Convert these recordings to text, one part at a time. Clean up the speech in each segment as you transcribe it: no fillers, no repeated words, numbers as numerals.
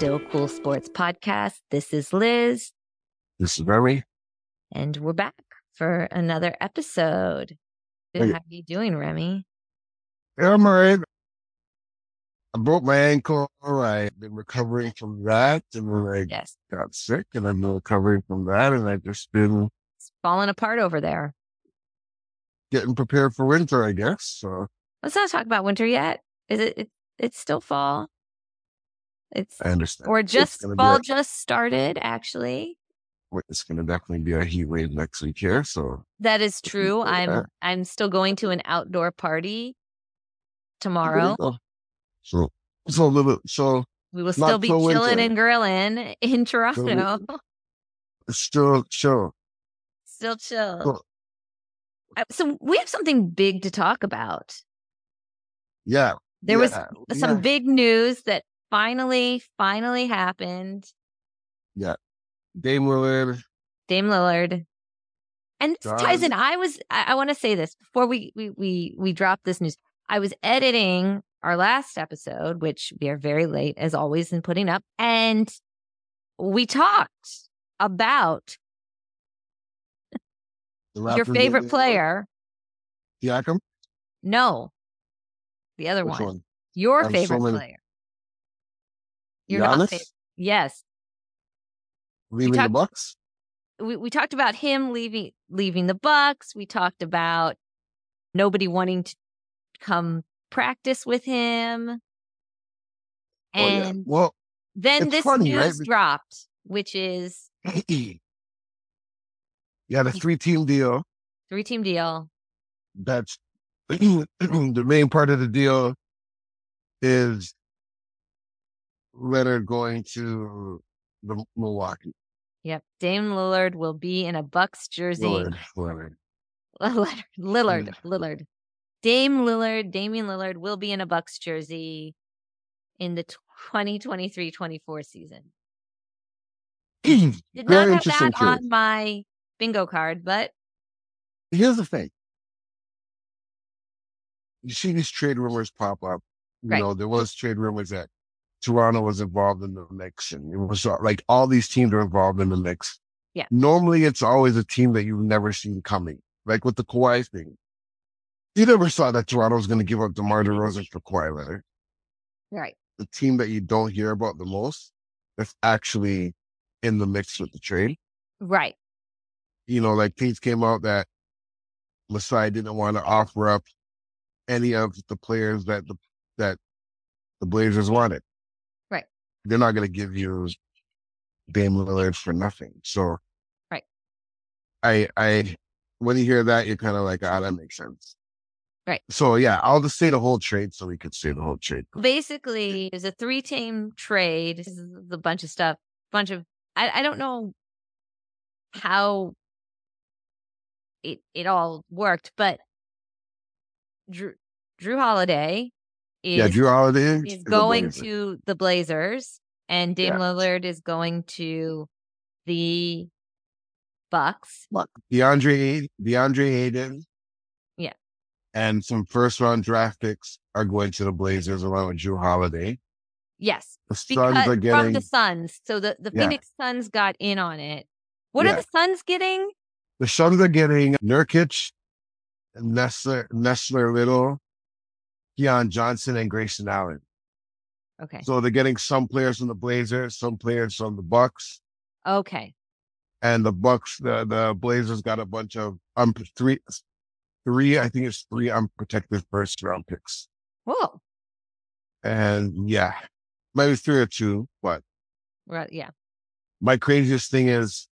Still Cool Sports Podcast. This is Liz. This is Rory. And we're back for another episode. Hey. How are you doing, Remy? Yeah, I'm all right. I broke my ankle. I've been recovering from that. And then I got sick and I've been recovering from that. And I've just been... It's falling apart over there. Getting prepared for winter, I guess. So let's not talk about winter yet. Is it? It's still fall. I understand. Or just fall just started, actually. It's going to definitely be a heat wave next week here. So that is true. I'm still going to an outdoor party tomorrow. So we will still be chilling and grilling in Toronto. Still chill. Still chill. Cool. So we have something big to talk about. Yeah. There was some big news that finally happened. Yeah. Dame Lillard. And Tyson, I want to say this before we drop this news. I was editing our last episode, which we are very late as always in putting up. And we talked about your favorite player. Siakam? No. The other one. Your favorite player. You're Giannis? Not favorite. Yes. Leaving the Bucks? We talked about him leaving the Bucks. We talked about nobody wanting to come practice with him. And then this news dropped, which is... Yeah, the three-team deal. That's the main part of the deal is Leonard going to the Milwaukee. Yep. Dame Lillard will be in a Bucks jersey. Lillard. Damien Lillard will be in a Bucks jersey in the 2023-24 season. Did not have that on my bingo card, but here's the thing. You see these trade rumors pop up. You know, there was trade rumors that Toronto was involved in the mix, and it was like all these teams are involved in the mix. Yeah. Normally it's always a team that you've never seen coming. Like with the Kawhi thing. You never saw that Toronto was going to give up DeMar DeRozan for Kawhi Leonard. Right. The team that you don't hear about the most that's actually in the mix with the trade. Right. You know, like things came out that Masai didn't want to offer up any of the players that the Blazers wanted. Right. They're not going to give you Dame Lillard for nothing. So, right. I when you hear that, you're kind of like, that makes sense. Right. So yeah, I'll just say the whole trade so we could say the whole trade. Basically, it was a 3-team trade. This is a bunch of stuff. I don't know how it all worked, but Jrue Holiday is going to the Blazers, and Dame Lillard is going to the Bucks. Look, DeAndre Ayton, and some first-round draft picks are going to the Blazers along with Jrue Holiday. Yes, the Suns are getting from the Suns. So the Phoenix Suns got in on it. What are the Suns getting? The Suns are getting Nurkic, Nessler Little, Keon Johnson, and Grayson Allen. Okay. So they're getting some players from the Blazers, some players from the Bucks. Okay. And the Bucks, the Blazers got a bunch of three unprotected first-round picks. Whoa. And maybe 3 or 2, but... Right, yeah. My craziest thing is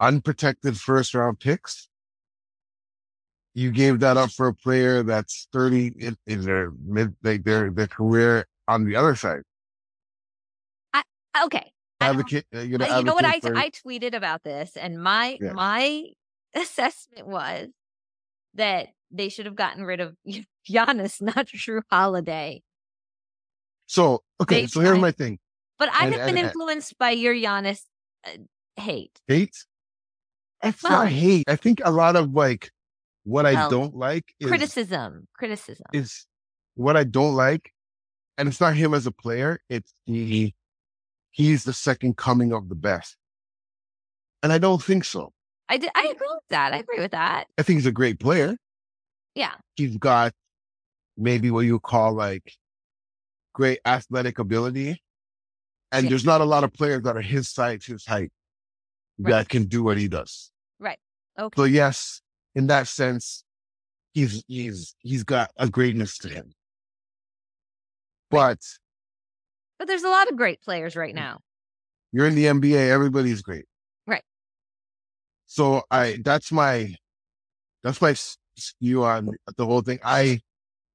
unprotected first-round picks. You gave that up for a player that's 30 in their career on the other side. You know what? I tweeted about this, and my assessment was that they should have gotten rid of Giannis, not Jrue Holiday. So, okay, so here's my thing. But I have been influenced by your Giannis hate. Hate? It's not hate. I think a lot of like what I don't like is criticism. Is what I don't like, and it's not him as a player. It's the he's the second coming of the best. And I don't think so. I agree with that. I agree with that. I think he's a great player. Yeah. He's got maybe what you call like great athletic ability. And there's not a lot of players that are his size, his height, that can do what he does. Right. Okay. So yes, in that sense, he's got a greatness to him. But there's a lot of great players right now. You're in the NBA, everybody's great. Right. So that's my view on the whole thing.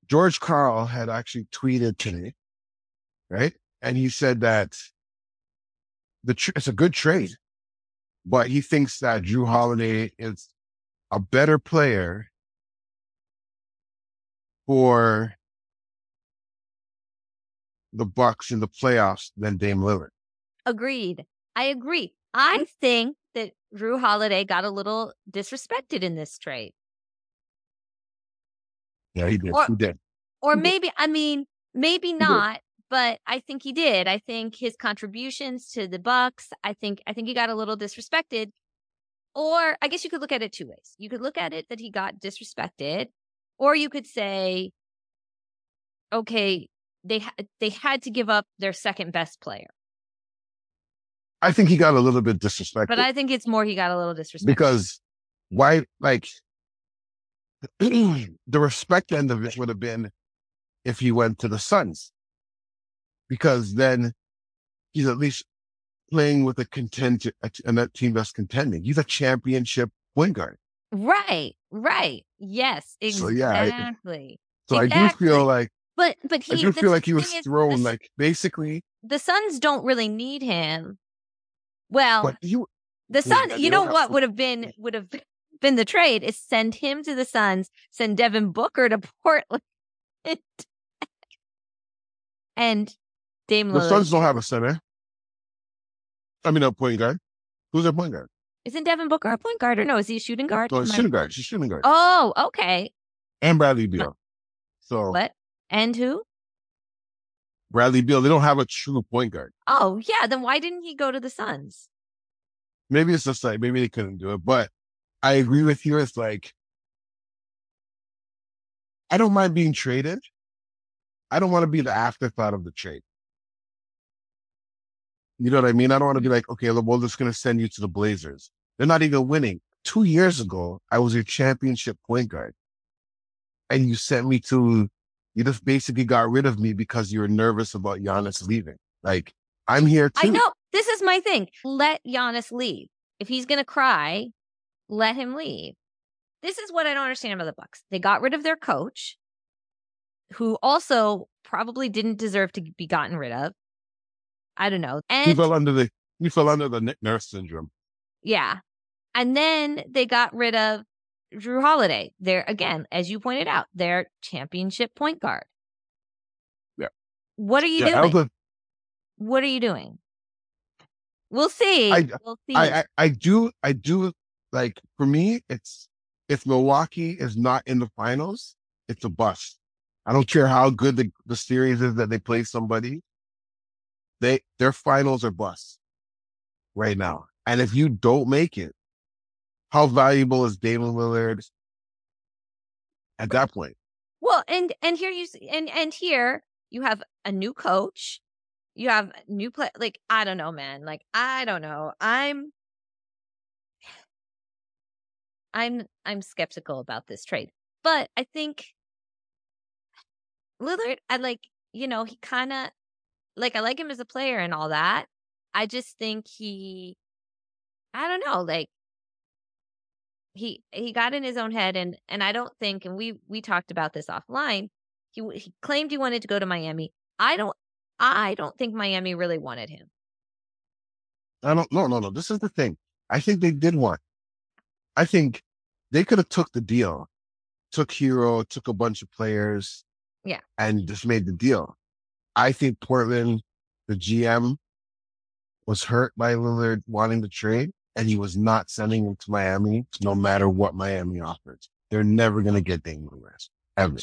George Karl had actually tweeted today, right? And he said that it's a good trade, but he thinks that Jrue Holiday is a better player for the Bucks in the playoffs than Dame Lillard. Agreed. I agree. I think that Jrue Holiday got a little disrespected in this trade. Yeah, he did. Maybe not. But I think he did. I think his contributions to the Bucks, I think he got a little disrespected. Or I guess you could look at it two ways. You could look at it that he got disrespected, or you could say, okay, they had to give up their second best player. I think he got a little bit disrespected. But I think it's more he got a little disrespected. Because the respect end of it would have been if he went to the Suns. Because then he's at least playing with a team that's contending. He's a championship point guard. Right. Yes, exactly. So I do feel like, but he, I do feel like he was thrown like basically. The Suns don't really need him. Well, the Suns. You know what would have been the trade is send him to the Suns, send Devin Booker to Portland, and Dame Lillard. The Suns don't have a center. I mean, a point guard. Who's their point guard? Isn't Devin Booker a point guard? Or no, is he a shooting guard? No, She's shooting guard. Oh, okay. And Bradley Beal. So what? And who? Bradley Beal. They don't have a true point guard. Oh, yeah. Then why didn't he go to the Suns? Maybe it's just like, maybe they couldn't do it. But I agree with you. It's like, I don't mind being traded. I don't want to be the afterthought of the trade. You know what I mean? I don't want to be like, okay, we're just going to send you to the Blazers. They're not even winning. 2 years ago, I was your championship point guard. And you sent me you just basically got rid of me because you were nervous about Giannis leaving. Like, I'm here too. I know. This is my thing. Let Giannis leave. If he's going to cry, let him leave. This is what I don't understand about the Bucks. They got rid of their coach, who also probably didn't deserve to be gotten rid of. I don't know. And he fell under the Nick Nurse syndrome. Yeah. And then they got rid of Jrue Holiday. They're, again, as you pointed out, their championship point guard. Yeah. What are you doing? What are you doing? We'll see. We'll see. I do like, for me, it's if Milwaukee is not in the finals, it's a bust. I don't care how good the series is that they play somebody. Their finals are bust right now. And if you don't make it, how valuable is Damien Lillard at that point? Well, and here you see, and here you have a new coach. You have new play. Like, I don't know, man. Like, I don't know. I'm skeptical about this trade, but I think Lillard, I like, you know, he kind of, like, I like him as a player and all that. I just think I don't know, like, he got in his own head, and I don't think, and we talked about this offline, he claimed he wanted to go to Miami. I don't think Miami really wanted him. No. This is the thing. I think they did want. I think they could have took the deal, took Hero, took a bunch of players. Yeah. And just made the deal. I think Portland, the GM, was hurt by Lillard wanting to trade, and he was not sending him to Miami no matter what Miami offers. They're never going to get Dame Lillard, ever.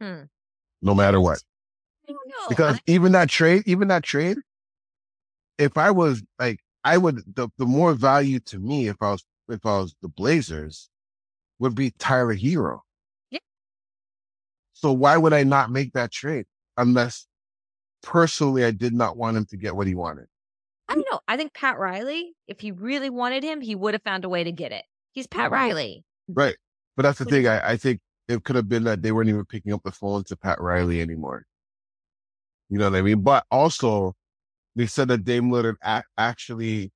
No matter what. I don't know. Because even that trade if I was like, I would, the more value to me, if I was the Blazers, would be Tyler Herro. Yeah. So why would I not make that trade unless personally I did not want him to get what he wanted? I don't know. I think Pat Riley, if he really wanted him, he would have found a way to get it. He's Pat Riley. Right. But that's the thing. I think it could have been that they weren't even picking up the phone to Pat Riley anymore. You know what I mean? But also, they said that Dame Lillard actually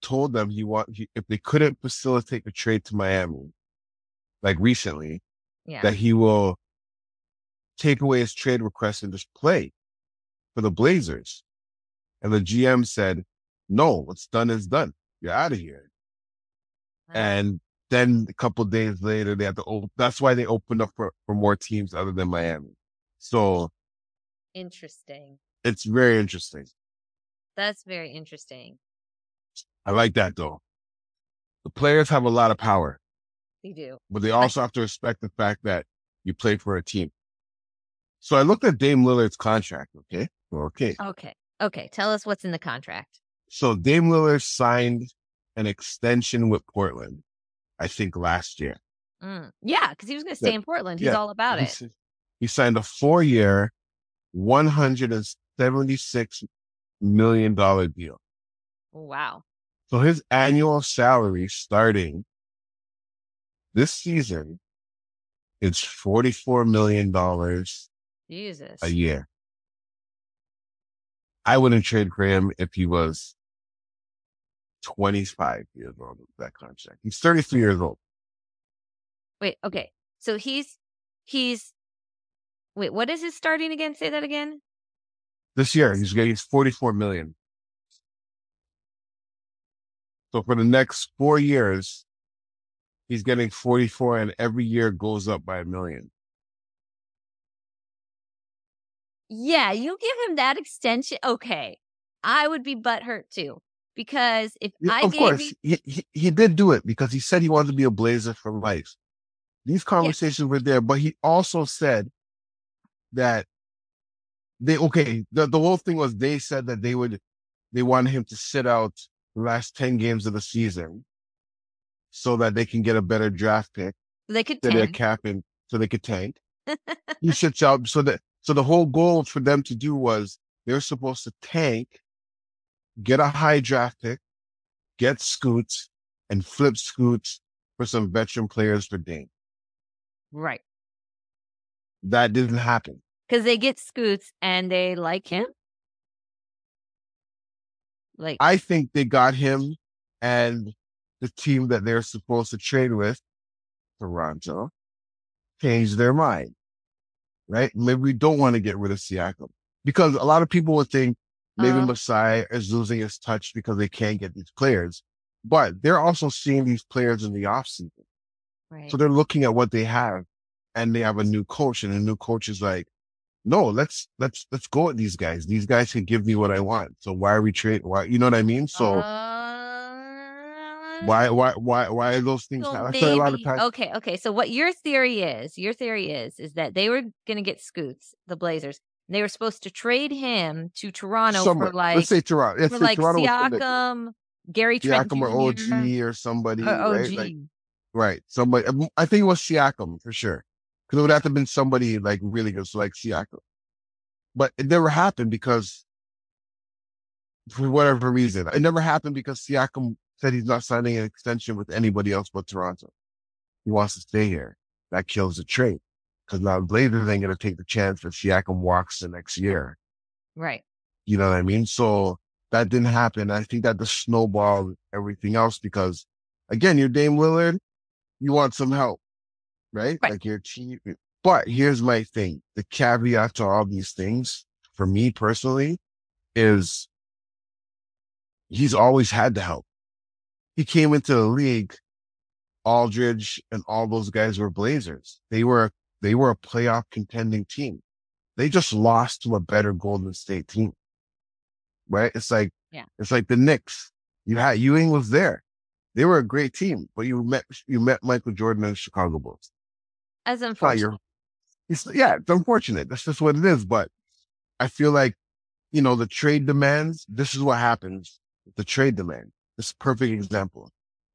told them if they couldn't facilitate the trade to Miami, like recently, that he will take away his trade request and just play for the Blazers. And the GM said, no, what's done is done. You're out of here. Wow. And then a couple of days later, they had to that's why they opened up for more teams other than Miami. So interesting. It's very interesting. That's very interesting. I like that, though. The players have a lot of power. They do. But they also have to respect the fact that you play for a team. So I looked at Dame Lillard's contract, Okay. Tell us what's in the contract. So Dame Lillard signed an extension with Portland, I think last year. Mm. Yeah, because he was going to stay in Portland. He's all about it. He signed a 4-year, $176 million deal. Wow. So his annual salary starting this season is $44 million a year. I wouldn't trade for him if he was 25 years old with that contract. He's 33 years old. Wait, okay. So wait, what is his starting again? Say that again. This year, he's 44 million. So for the next 4 years, he's getting 44, and every year goes up by $1 million. Yeah, you give him that extension. Okay. I would be butthurt too, because he did do it because he said he wanted to be a Blazer for life. These conversations were there, but he also said that the whole thing was they said that they wanted him to sit out the last 10 games of the season so that they can get a better draft pick. They could tank. Their cap in, so they could tank. He sits out so the whole goal for them to do was they're supposed to tank, get a high draft pick, get Scoots, and flip Scoots for some veteran players for Dame. Right. That didn't happen. Because they get Scoots and they like him? Like, I think they got him and the team that they're supposed to trade with, Toronto, changed their mind. Right? Maybe we don't want to get rid of Siakam because a lot of people would think maybe Masai is losing his touch because they can't get these players, but they're also seeing these players in the off season. Right. So they're looking at what they have, and they have a new coach, and the new coach is like, no, let's go with these guys. These guys can give me what I want. So why are we trading? Why, you know what I mean? So why are those things? So a lot of times. Okay. So what your theory is that they were going to get Scoots, the Blazers. And they were supposed to trade him to Toronto for Siakam, Gary Trent Jr. or OG or somebody. Right? Right. Somebody. I think it was Siakam for sure. Because it would have to have been somebody like really good, so like Siakam. But it never happened because for whatever reason, it never happened because Siakam said he's not signing an extension with anybody else but Toronto. He wants to stay here. That kills the trade. Because now Blazers ain't going to take the chance that Siakam walks the next year. Right. You know what I mean? So that didn't happen. I think that just snowballed everything else because, again, you're Dame Lillard. You want some help, right? Like you're cheap. But here's my thing. The caveat to all these things, for me personally, is he's always had the help. He came into the league, Aldridge and all those guys were Blazers. They were a playoff contending team. They just lost to a better Golden State team. Right? It's like the Knicks. Ewing was there. They were a great team, but you met Michael Jordan and Chicago Bulls. As unfortunate. It's unfortunate. That's just what it is. But I feel like you know, the trade demands, this is what happens. The trade demand. This is a perfect example.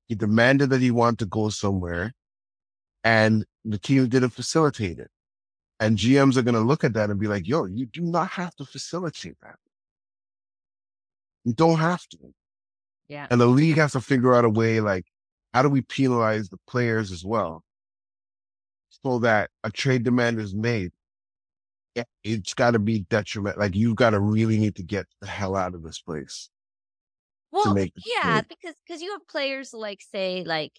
He demanded that he wanted to go somewhere, and the team didn't facilitate it. And GMs are going to look at that and be like, yo, you do not have to facilitate that. You don't have to. Yeah. And the league has to figure out a way, like, how do we penalize the players as well so that a trade demand is made? Yeah. It's got to be detrimental. Like, you've got to really need to get the hell out of this place. Well, yeah, because you have players like, say, like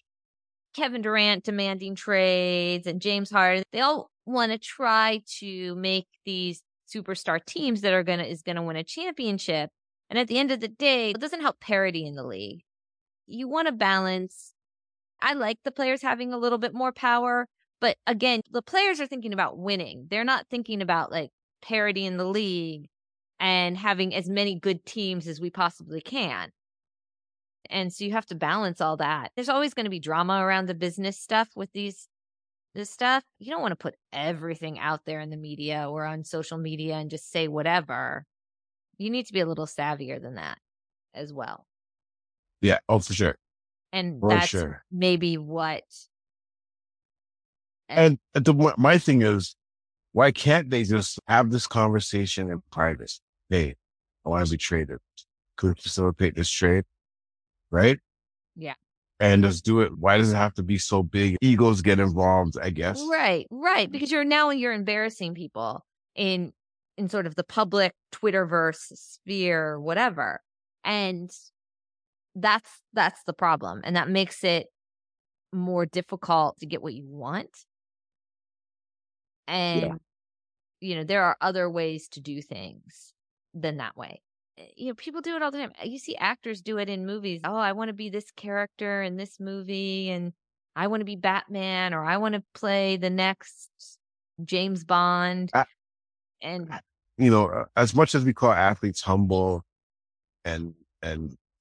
Kevin Durant demanding trades and James Harden. They all want to try to make these superstar teams that are going to win a championship. And at the end of the day, it doesn't help parity in the league. You want to balance. I like the players having a little bit more power. But again, the players are thinking about winning. They're not thinking about like parity in the league and having as many good teams as we possibly can. And so you have to balance all that. There's always going to be drama around the business stuff with this stuff. You don't want to put everything out there in the media or on social media and just say whatever. You need to be a little savvier than that as well. Yeah. Oh, for sure. And for that's sure. Maybe what. And my thing is, why can't they just have this conversation in private? Hey, I want to be traded. Could we facilitate this trade? Right? Yeah. And just do it. Why does it have to be so big? Egos get involved, I guess. Right, right. Because you're embarrassing people in sort of the public Twitterverse sphere, whatever. And that's the problem. And that makes it more difficult to get what you want. And, you know, there are other ways to do things than that way. You know, people do it all the time. You see actors do it in movies. Oh, I want to be this character in this movie, and I want to be Batman, or I want to play the next James Bond. You know, as much as we call athletes humble and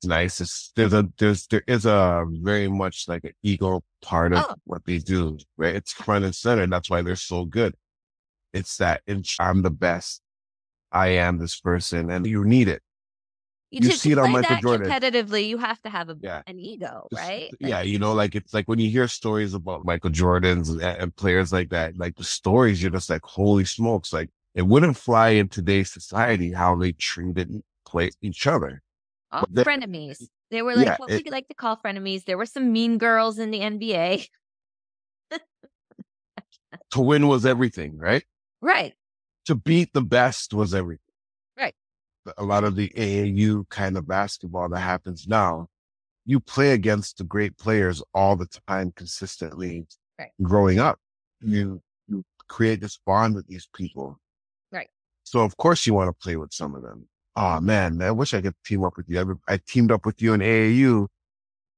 nice, there is a very much like an ego part of what they do. Right? It's front and center. That's why they're so good. It's that I'm the best. I am this person, and you need it. You see it on Michael Jordan. Competitively, you have to have an ego, right? You know, like it's like when you hear stories about Michael Jordans and players like that, like the stories, you're just like, holy smokes! Like it wouldn't fly in today's society how they treated and played each other. Oh, frenemies. They were like we like to call frenemies. There were some mean girls in the NBA. To win was everything, right? Right. To beat the best was everything. Right. A lot of the AAU kind of basketball that happens now, you play against the great players all the time, consistently. Right. Growing up, you create this bond with these people. Right. So of course you want to play with some of them. Oh man, I wish I could team up with you. I teamed up with you in AAU.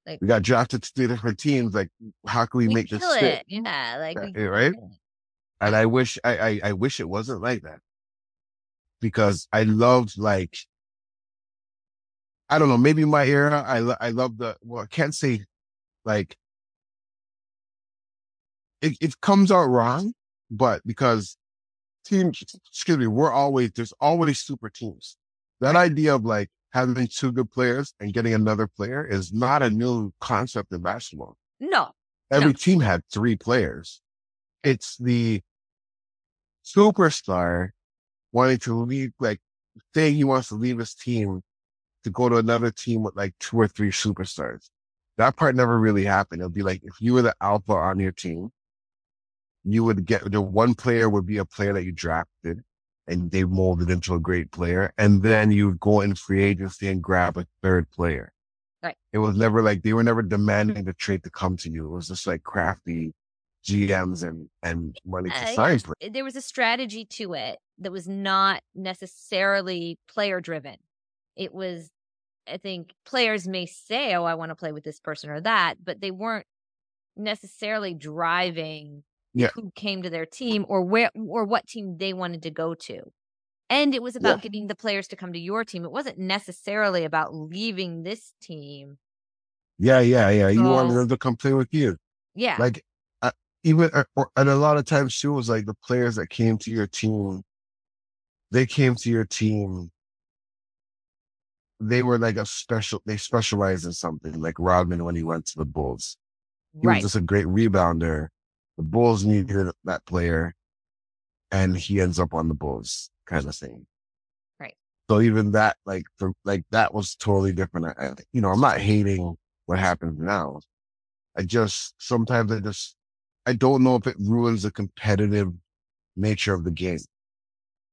Like, we got drafted to 3 different teams. Like, how can we make this fit? Yeah, like right. And I wish it wasn't like that, because I loved, like, I don't know, maybe my era. I love the, well, I can't say, like, it comes out wrong, but because teams, excuse me, there's always super teams. That idea of like having 2 good players and getting another player is not a new concept in basketball. No. Every team had 3 players. It's the superstar wanting to leave, like saying he wants to leave his team to go to another team with like 2 or 3 superstars. That part never really happened. It'll be like, if you were the alpha on your team, you would get the one player would be a player that you drafted and they molded into a great player. And then you would go in free agency and grab a 3rd player. Right. It was never like, they were never demanding the trade to come to you. It was just like crafty GMs and money to sign for. There was a strategy to it that was not necessarily player driven. It was, I think players may say, oh, I want to play with this person or that, but they weren't necessarily driving who came to their team or where or what team they wanted to go to. And it was about getting the players to come to your team. It wasn't necessarily about leaving this team. Yeah. You wanted them to come play with you. Yeah. Like, and a lot of times she was like, the players that came to your team, they came to your team they were like they specialized in something, like Rodman when he went to the Bulls. He was just a great rebounder. The Bulls needed that player, and he ends up on the Bulls, kind of thing. Right. So even that, that was totally different. I'm not hating what happens now. I don't know if it ruins the competitive nature of the game.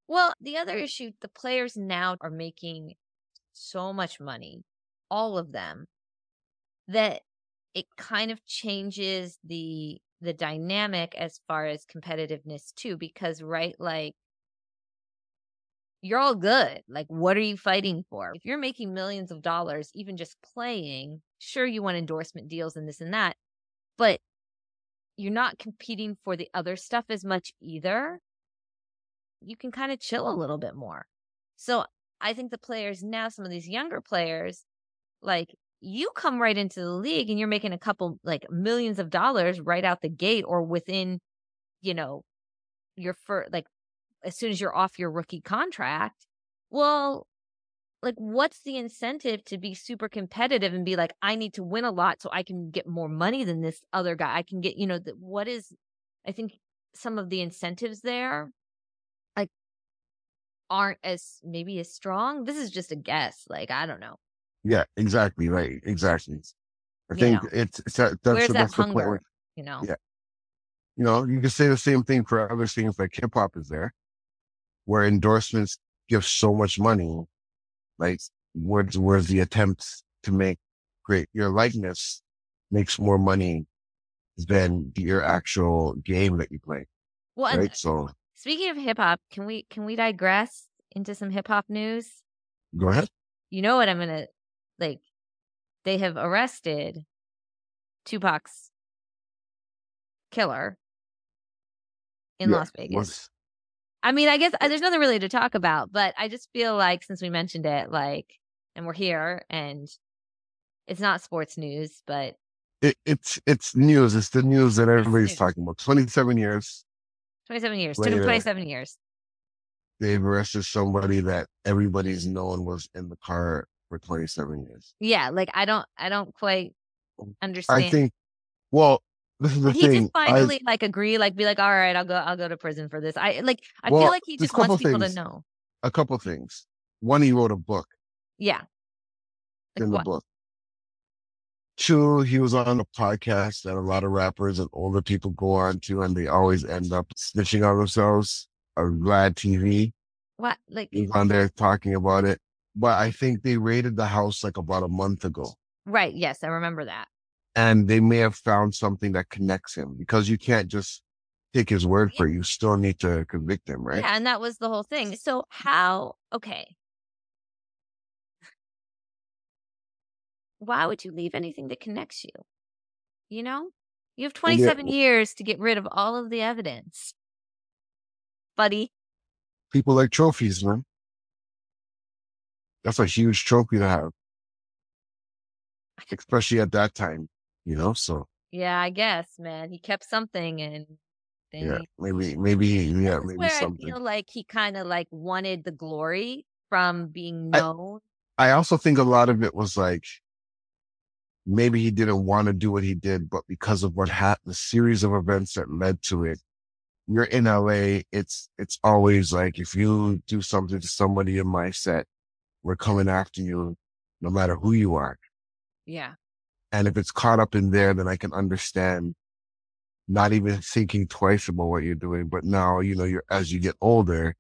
Well, the other issue, the players now are making so much money, all of them, that it kind of changes the dynamic as far as competitiveness too, because you're all good. Like, what are you fighting for? If you're making millions of dollars, even just playing, sure, you want endorsement deals and this and that, but you're not competing for the other stuff as much either. You can kind of chill a little bit more. So I think the players now, some of these younger players, you come right into the league and you're making a couple millions of dollars right out the gate, or within, your first, as soon as you're off your rookie contract. Well, what's the incentive to be super competitive and be like, I need to win a lot so I can get more money than this other guy. I can get, I think some of the incentives there aren't as strong. This is just a guess. I don't know. Yeah, exactly. Right. Exactly. I think that's that hunger, Yeah. You can say the same thing for other things like hip hop is there, where endorsements give so much money. Where's the attempt to make great? Your likeness makes more money than your actual game that you play. Well, right. So speaking of hip hop, can we digress into some hip hop news? Go ahead. You know what I'm gonna they have arrested Tupac's killer in Las Vegas. There's nothing really to talk about, but I just feel since we mentioned it, and we're here, and it's not sports news, but it's news. It's the news that everybody's talking about. 27 years. Later, took him 27 years. They've arrested somebody that everybody's known was in the car for 27 years. Yeah, I don't quite understand. I think, well, this is the thing. He just finally agree, be like, all right, I'll go to prison for this. I feel like he just wants people to know. A couple things. One, he wrote a book. Yeah. The book. Two, he was on a podcast that a lot of rappers and older people go on to, and they always end up snitching on themselves. Rad TV. What? He was on there talking about it. But I think they raided the house about a month ago. Right. Yes, I remember that. And they may have found something that connects him, because you can't just take his word for it. You still need to convict him, right? Yeah, and that was the whole thing. So why would you leave anything that connects you? You have 27 years to get rid of all of the evidence, buddy. People like trophies, man. That's a huge trophy to have, especially at that time. Yeah, I guess, man, he kept something, and then maybe something. I feel he kind of wanted the glory from being known. I also think a lot of it was maybe he didn't want to do what he did, but because of what happened, the series of events that led to it. You're in LA. It's always if you do something to somebody in my set, we're coming after you, no matter who you are. Yeah. And if it's caught up in there, then I can understand not even thinking twice about what you're doing. But now, you're, as you get older,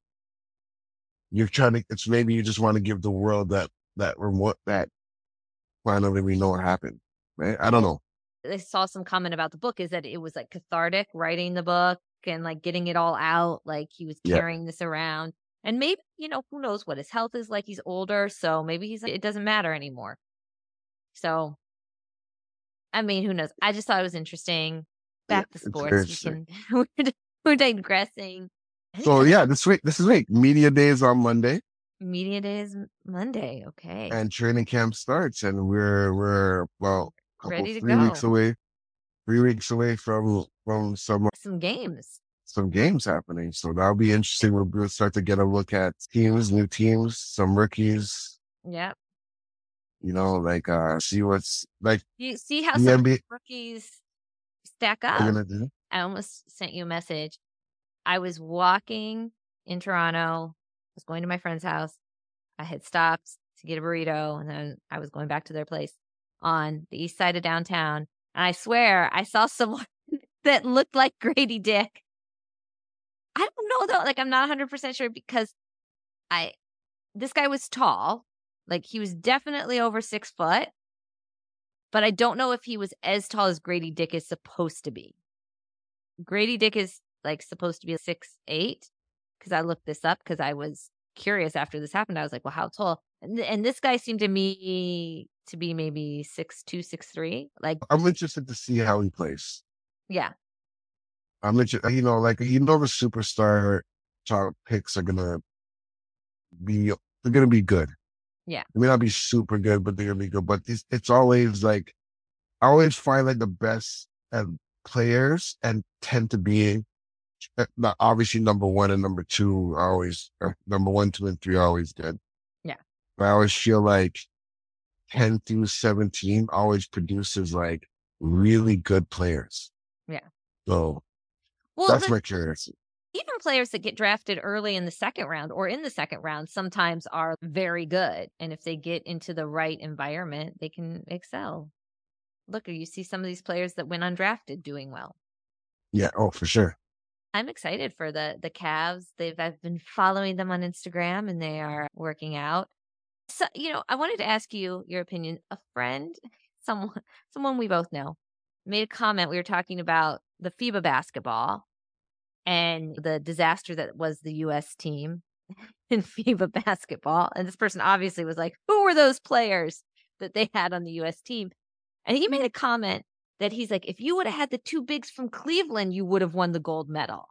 maybe you just want to give the world that remote, that finally we know what happened, right? I don't know. I saw some comment about the book is that it was cathartic writing the book and getting it all out. He was carrying this around, and maybe, who knows what his health is like. He's older. So maybe it doesn't matter anymore. So, who knows? I just thought it was interesting. Back to sports. We're digressing. So, this is Media Day is on Monday. Media Day is Monday. Okay. And training camp starts, and we're three weeks away from some games. Some games happening. So that'll be interesting. We'll start to get a look at teams, new teams, some rookies. Yep. You know, like see what's like. You see how some rookies stack up. I almost sent you a message. I was walking in Toronto. I was going to my friend's house. I had stopped to get a burrito, and then I was going back to their place on the east side of downtown. And I swear I saw someone that looked like Grady Dick. I don't know though. Like I'm not 100% sure because this guy was tall. Like he was definitely over 6 foot, but I don't know if he was as tall as Grady Dick is supposed to be. Grady Dick is like supposed to be 6'8" because I looked this up because I was curious after this happened. I was like, well, how tall? And this guy seemed to me to be maybe 6'2", 6'3". Like I'm interested to see how he plays. Yeah, I'm interested. You know, like you know, the superstar top picks are gonna be good. Yeah, they may not be super good, but they're gonna be good. But it's always like I always find like the best players and tend to be not obviously number one and number two are always number 1, 2, and 3 are always good. Yeah, but I always feel like 10 through 17 always produces like really good players. Yeah. So that's my curiosity. Even players that get drafted early in the second round or in the second round sometimes are very good. And if they get into the right environment, they can excel. Look, you see some of these players that went undrafted doing well. Yeah. Oh, for sure. I'm excited for the Cavs. I've been following them on Instagram and they are working out. So, you know, I wanted to ask you your opinion. A friend, someone we both know, made a comment. We were talking about the FIBA basketball and the disaster that was the U.S. team in FIBA basketball. And this person obviously was like, who were those players that they had on the U.S. team? And he made a comment that he's like, if you would have had the two bigs from Cleveland, you would have won the gold medal.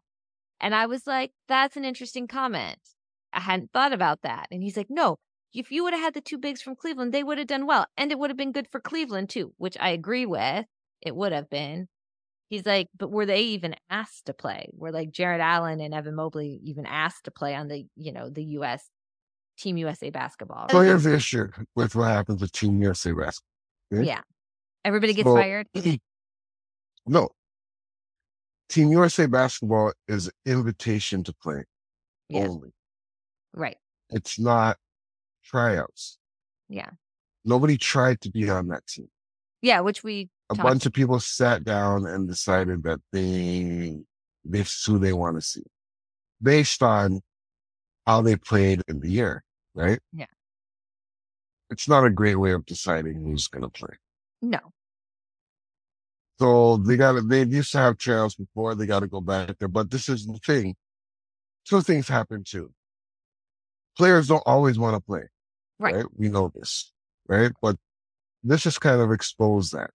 And I was like, that's an interesting comment. I hadn't thought about that. And he's like, no, if you would have had the two bigs from Cleveland, they would have done well. And it would have been good for Cleveland too, which I agree with. It would have been. He's like, but were they even asked to play? Were like Jared Allen and Evan Mobley even asked to play on the U.S. Team USA basketball? So here's the issue with what happens with Team USA basketball. Right? Yeah. Everybody gets fired? No. Team USA basketball is invitation to play only. Right. It's not tryouts. Yeah. Nobody tried to be on that team. Yeah, which we... bunch of people sat down and decided that this is who they want to see based on how they played in the year, right? Yeah. It's not a great way of deciding who's going to play. No. So they used to have trials before, they got to go back there. But this is the thing. Two things happen too. Players don't always want to play. Right. We know this, right? But this has kind of exposed that.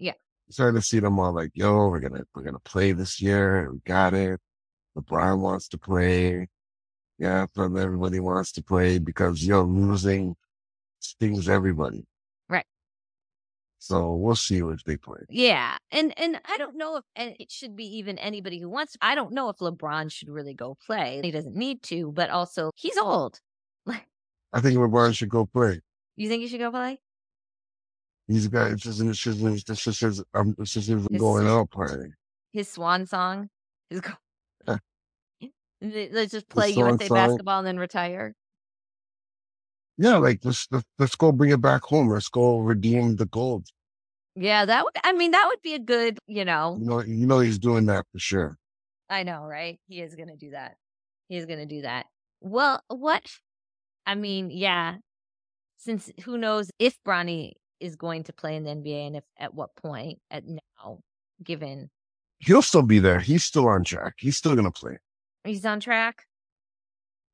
Yeah. Starting to see them all like, yo, we're gonna play this year. We got it. LeBron wants to play. Yeah, from everybody wants to play because losing stings everybody. Right. So we'll see if they play. Yeah. And I don't know if it should be even anybody who wants to. I don't know if LeBron should really go play. He doesn't need to, but also he's old. I think LeBron should go play. You think he should go play? He's got it's just going out party. His swan song is let's just play USA basketball and then retire. Yeah, like let's go bring it back home. Let's go redeem the gold. Yeah, that would be a good, you know he's doing that for sure. I know, right? He is gonna do that. Well, since who knows if Bronny is going to play in the NBA and if at what point at now, given he'll still be there. He's still on track. He's still going to play. He's on track.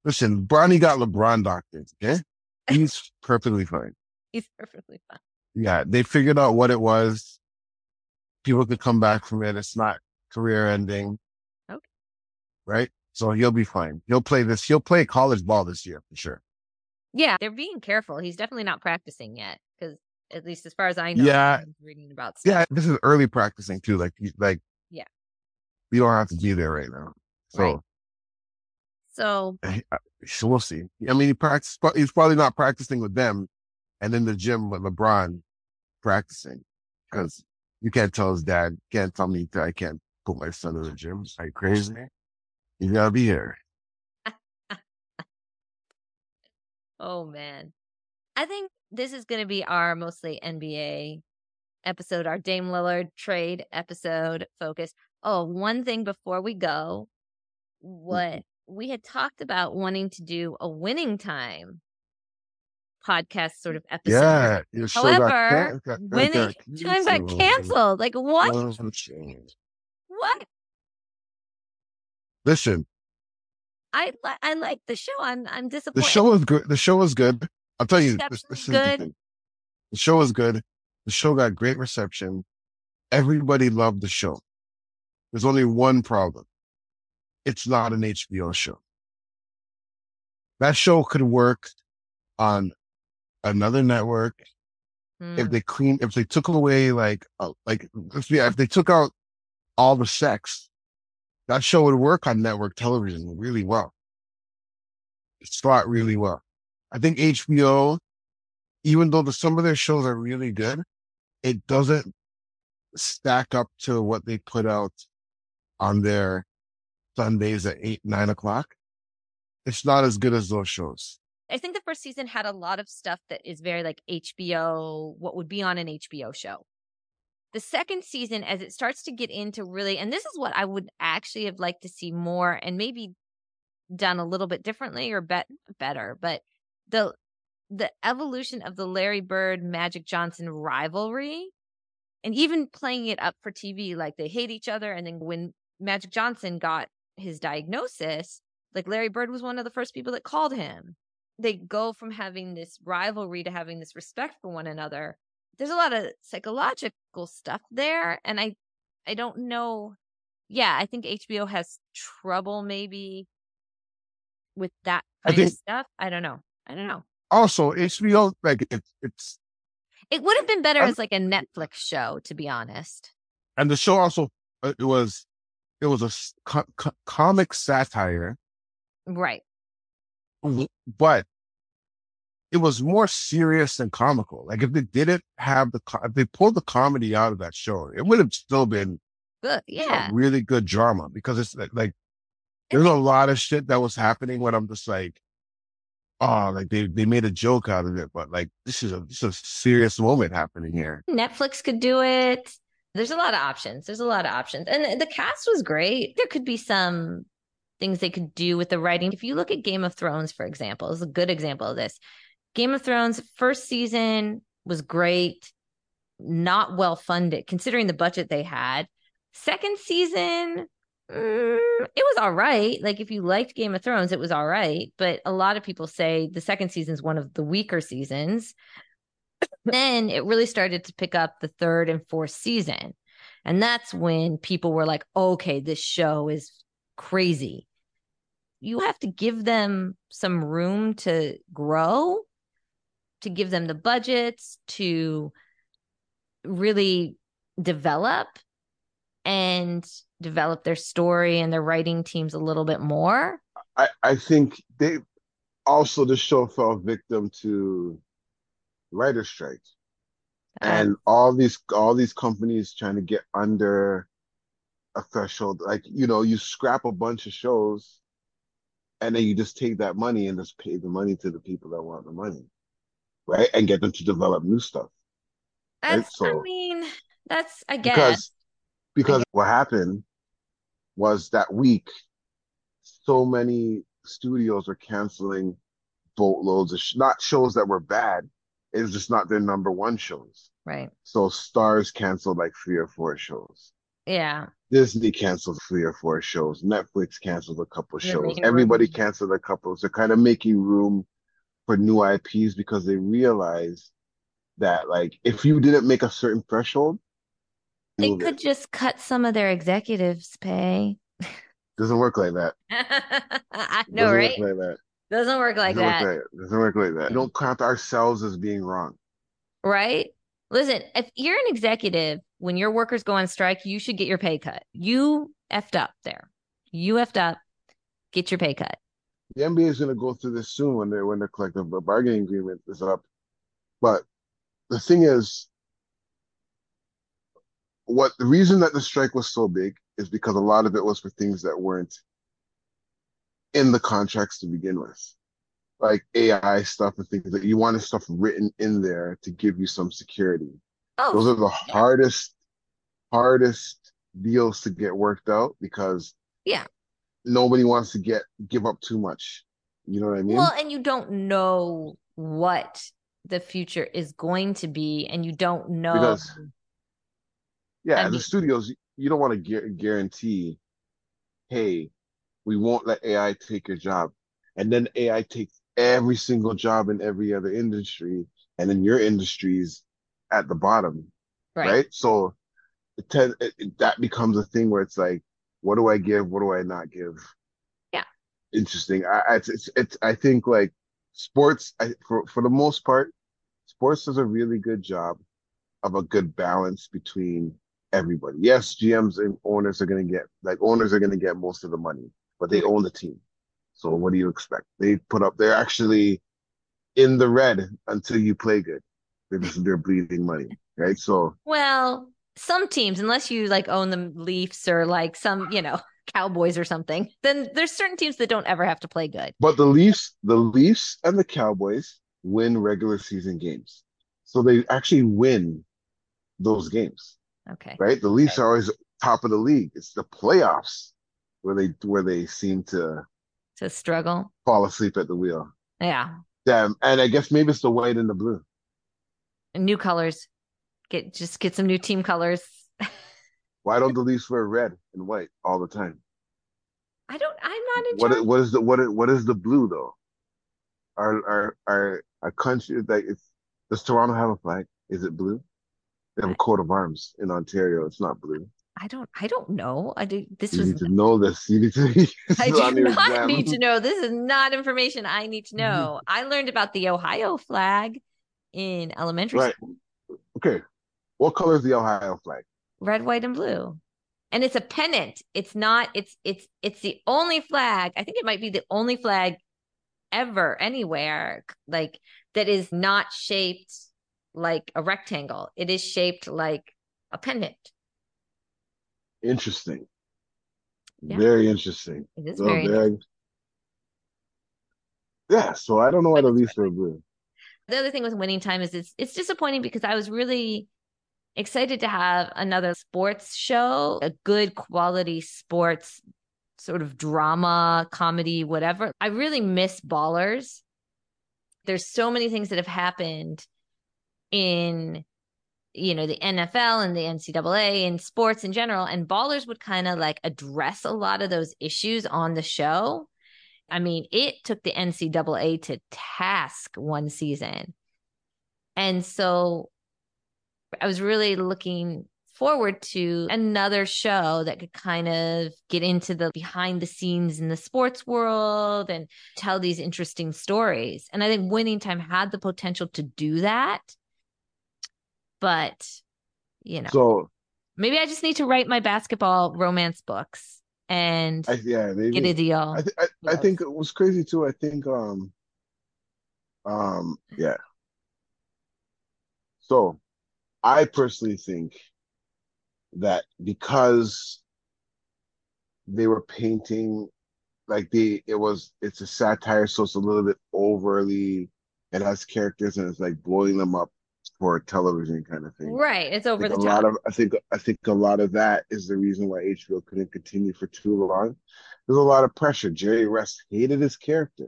Listen, Bronny got LeBron doctored. Okay? He's perfectly fine. Yeah. They figured out what it was. People could come back from it. It's not career ending. Okay. Right. So he'll be fine. He'll play college ball this year for sure. Yeah. They're being careful. He's definitely not practicing yet. At least as far as I know, yeah, I'm reading about stuff. Yeah, this is early practicing too. Like, yeah, we don't have to be there right now. So, right. So we'll see. I mean, he's probably not practicing with them. and in the gym with LeBron practicing, because you can't tell his dad, can't tell me that I can't put my son in the gym. Are you crazy? You gotta be here. Oh, man. I think this is going to be our mostly NBA episode, our Dame Lillard trade episode focus. Oh, one thing before we go, what we had talked about wanting to do a Winning Time podcast sort of episode. Yeah, your show however, Winning Time got canceled. Like, what? What? Listen, I like the show. I'm disappointed. The show is good. The show is good. I'll tell you, this is the thing. The show is good. The show got great reception. Everybody loved the show. There's only one problem. It's not an HBO show. That show could work on another network if they took away if they took out all the sex, that show would work on network television really well. It's thought really well. I think HBO, even though some of their shows are really good, it doesn't stack up to what they put out on their Sundays at 8, 9 o'clock. It's not as good as those shows. I think the first season had a lot of stuff that is very like HBO, what would be on an HBO show. The second season, as it starts to get into really, and this is what I would actually have liked to see more and maybe done a little bit differently or better, but the evolution of the Larry Bird, Magic Johnson rivalry, and even playing it up for TV, like they hate each other. And then when Magic Johnson got his diagnosis, like Larry Bird was one of the first people that called him. They go from having this rivalry to having this respect for one another. There's a lot of psychological stuff there, and I don't know. Yeah, I think HBO has trouble maybe with that kind of stuff. I don't know. Also, HBO, like, it would have been better as like a Netflix show, to be honest. And the show also it was a comic satire, right? But it was more serious than comical. Like, if they didn't have if they pulled the comedy out of that show, it would have still been good, yeah, a really good drama, because it's like there's a lot of shit that was happening when I'm just like, oh, like they made a joke out of it, but like this is a serious moment happening here. Netflix could do it. There's a lot of options. And the cast was great. There could be some things they could do with the writing. If you look at Game of Thrones, for example, is a good example of this. Game of Thrones first season was great, not well funded considering the budget they had. Second season, it was all right. Like, if you liked Game of Thrones, it was all right. But a lot of people say the second season is one of the weaker seasons. Then it really started to pick up the third and fourth season. And that's when people were like, okay, this show is crazy. You have to give them some room to grow, to give them the budgets, to really develop their story and their writing teams a little bit more. I think they also, the show fell victim to writer's strike and all these companies trying to get under a threshold. Like, you know, you scrap a bunch of shows, and then you just take that money and just pay the money to the people that want the money, right? And get them to develop new stuff. That's, right? So, I mean, that's, I guess. Because what happened was that week, so many studios were canceling boatloads of, not shows that were bad, it's just not their number one shows. Right. So Stars canceled like 3 or 4 shows. Yeah. Disney canceled 3 or 4 shows. Netflix canceled a couple shows. Everybody canceled a couple. So kind of making room for new IPs, because they realized that, like, if you didn't make a certain threshold, they could just cut some of their executives' pay. Doesn't work like that. I know, right? Doesn't work like that. We don't count ourselves as being wrong. Right? Listen, if you're an executive, when your workers go on strike, you should get your pay cut. You effed up there. Get your pay cut. The NBA is going to go through this soon when their collective bargaining agreement is up. But the thing is, the reason that the strike was so big is because a lot of it was for things that weren't in the contracts to begin with, like AI stuff and things that you wanted stuff written in there to give you some security. Those are the hardest deals to get worked out because nobody wants to give up too much. You know what I mean? Well, and you don't know what the future is going to be, and you don't know. Because, the studios, you don't want to guarantee, hey, we won't let AI take your job. And then AI takes every single job in every other industry, and then your industry's at the bottom, right? So that becomes a thing where it's like, what do I give? What do I not give? Yeah. Interesting. I think like sports, for the most part, sports does a really good job of a good balance between everybody. Yes, GMs and owners are going to get most of the money, but they own the team. So what do you expect? They're actually in the red until you play good. They're bleeding money, right? So some teams, unless you like own the Leafs or like some, Cowboys or something, then there's certain teams that don't ever have to play good. But the Leafs and the Cowboys win regular season games, so they actually win those games. Okay, right? The Leafs are always top of the league. It's the playoffs where they seem to struggle, fall asleep at the wheel. Yeah, damn. And I guess maybe it's the white and the blue. New colors. Get some new team colors. Why don't the Leafs wear red and white all the time? I'm not in charge. What is the blue though? Our country, like, does Toronto have a flag? Is it blue? They have a coat of arms in Ontario. It's not blue. I don't know. You need to know this. This is not information I need to know. I learned about the Ohio flag in elementary school. Okay. What color is the Ohio flag? Red, white, and blue. And it's a pennant. It's the only flag. I think it might be the only flag ever anywhere like that is not shaped like a rectangle. It is shaped like a pennant. Interesting. Yeah. Very interesting. It is very interesting. Yeah, so I don't know why the Leafs are blue. The other thing with Winning Time is it's disappointing because I was really excited to have another sports show, a good quality sports sort of drama, comedy, whatever. I really miss Ballers. There's so many things that have happened in, the NFL and the NCAA and sports in general. And Ballers would kind of like address a lot of those issues on the show. I mean, it took the NCAA to task one season. And so I was really looking forward to another show that could kind of get into the behind the scenes in the sports world and tell these interesting stories. And I think Winning Time had the potential to do that. But, so maybe I just need to write my basketball romance books. And get a deal. I think it was crazy too. I think So I personally think that because they were painting like it's a satire, so it's a little bit overly, it has characters and it's like blowing them up for television kind of thing. Right. It's over the top. I think a lot of that is the reason why HBO couldn't continue for too long. There's a lot of pressure. Jerry West hated his character.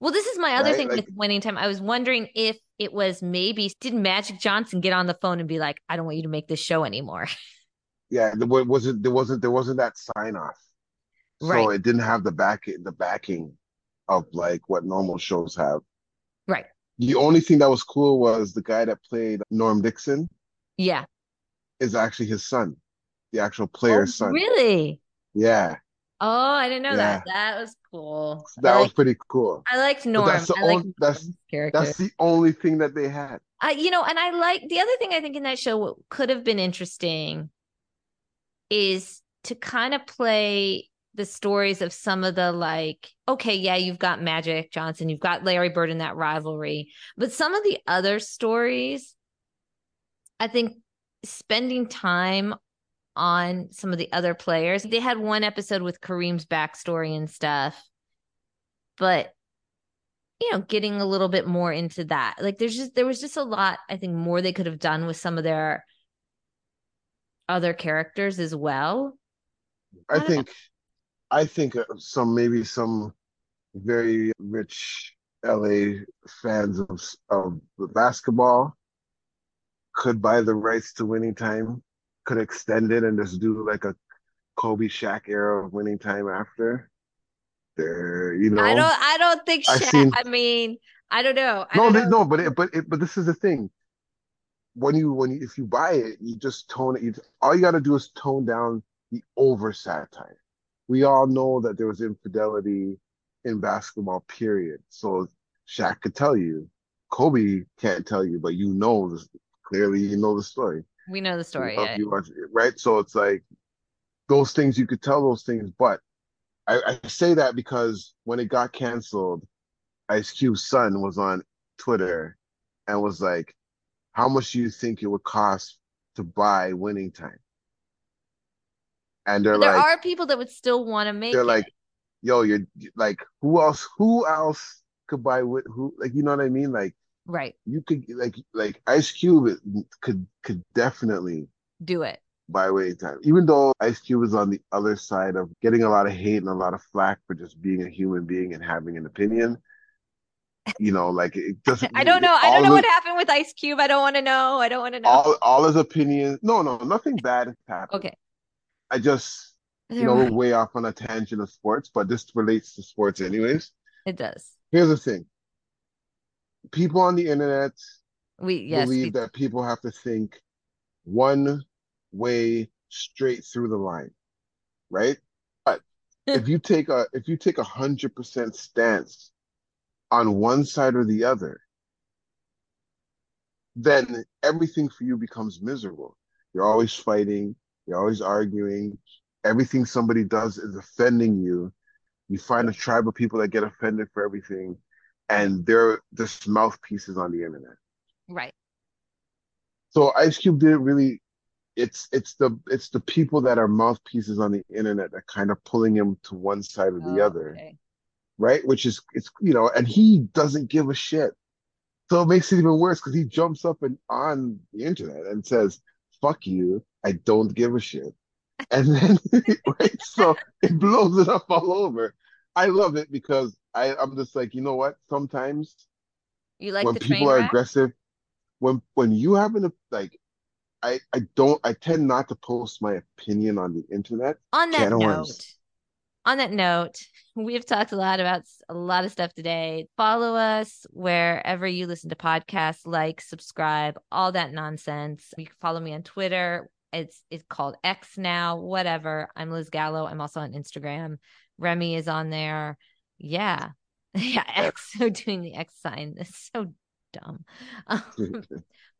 Well, this is my other thing with Winning Time. I was wondering if it was maybe, did Magic Johnson get on the phone and be like, I don't want you to make this show anymore? Yeah, there wasn't that sign off. Right. So it didn't have the backing of like what normal shows have. Right. The only thing that was cool was the guy that played Norm Dixon. Yeah. Is actually his son, the actual player's son. Really? Yeah. Oh, I didn't know that. That was cool. That was pretty cool. I liked Norm. Norm's character. That's the only thing that they had. And I like the other thing I think in that show, what could have been interesting is to kind of play the stories of some of the, like, okay, yeah, you've got Magic Johnson, you've got Larry Bird in that rivalry, but some of the other stories, I think spending time on some of the other players, they had one episode with Kareem's backstory and stuff, but, you know, getting a little bit more into that, like there was just a lot, I think, more they could have done with some of their other characters as well. I think maybe some very rich LA fans of basketball could buy the rights to Winning Time, could extend it and just do like a Kobe Shaq era of Winning Time after. There, you know, I don't think Shaq. But this is the thing. When you if you buy it, you just tone it. All you got to do is tone down the over satire. We all know that there was infidelity in basketball, period. So Shaq could tell you, Kobe can't tell you, but you know this, clearly you know the story. We know the story, yeah. Right? So it's like those things, you could tell those things. But I say that because when it got canceled, Ice Cube's son was on Twitter and was like, how much do you think it would cost to buy Winning Time? And there are people that would still want to make it. They're like, yo, you're like, who else could buy what? Who, like, you know what I mean? Like, right. You could like Ice Cube could definitely do it by way of time. Even though Ice Cube is on the other side of getting a lot of hate and a lot of flack for just being a human being and having an opinion. You know, like, it doesn't. I don't know what happened with Ice Cube. I don't want to know. All his opinions. No, nothing bad has happened. Okay. I just, we're way off on a tangent of sports, but this relates to sports anyways. It does. Here's the thing. People on the internet believe that people have to think one way straight through the line, right? But if you take a 100% stance on one side or the other, then everything for you becomes miserable. You're always fighting. You're always arguing. Everything somebody does is offending you. You find a tribe of people that get offended for everything, and they're just mouthpieces on the internet. Right. So Ice Cube didn't really. It's the people that are mouthpieces on the internet that kind of pulling him to one side or the other, okay. Right? Which is and he doesn't give a shit. So it makes it even worse because he jumps up and on the internet and says, "Fuck you. I don't give a shit." And then, right? So it blows it up all over. I love it because I'm just like, you know what? Sometimes you like when people are aggressive, when you have an, like, I tend not to post my opinion on the internet. On that note, we've talked a lot about a lot of stuff today. Follow us wherever you listen to podcasts, like, subscribe, all that nonsense. You can follow me on Twitter. It's called X now, whatever. I'm Liz Gallo. I'm also on Instagram. Remy is on there. Yeah. X. So doing the X sign. That's so dumb.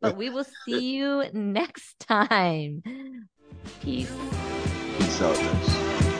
But we will see you next time. Peace out.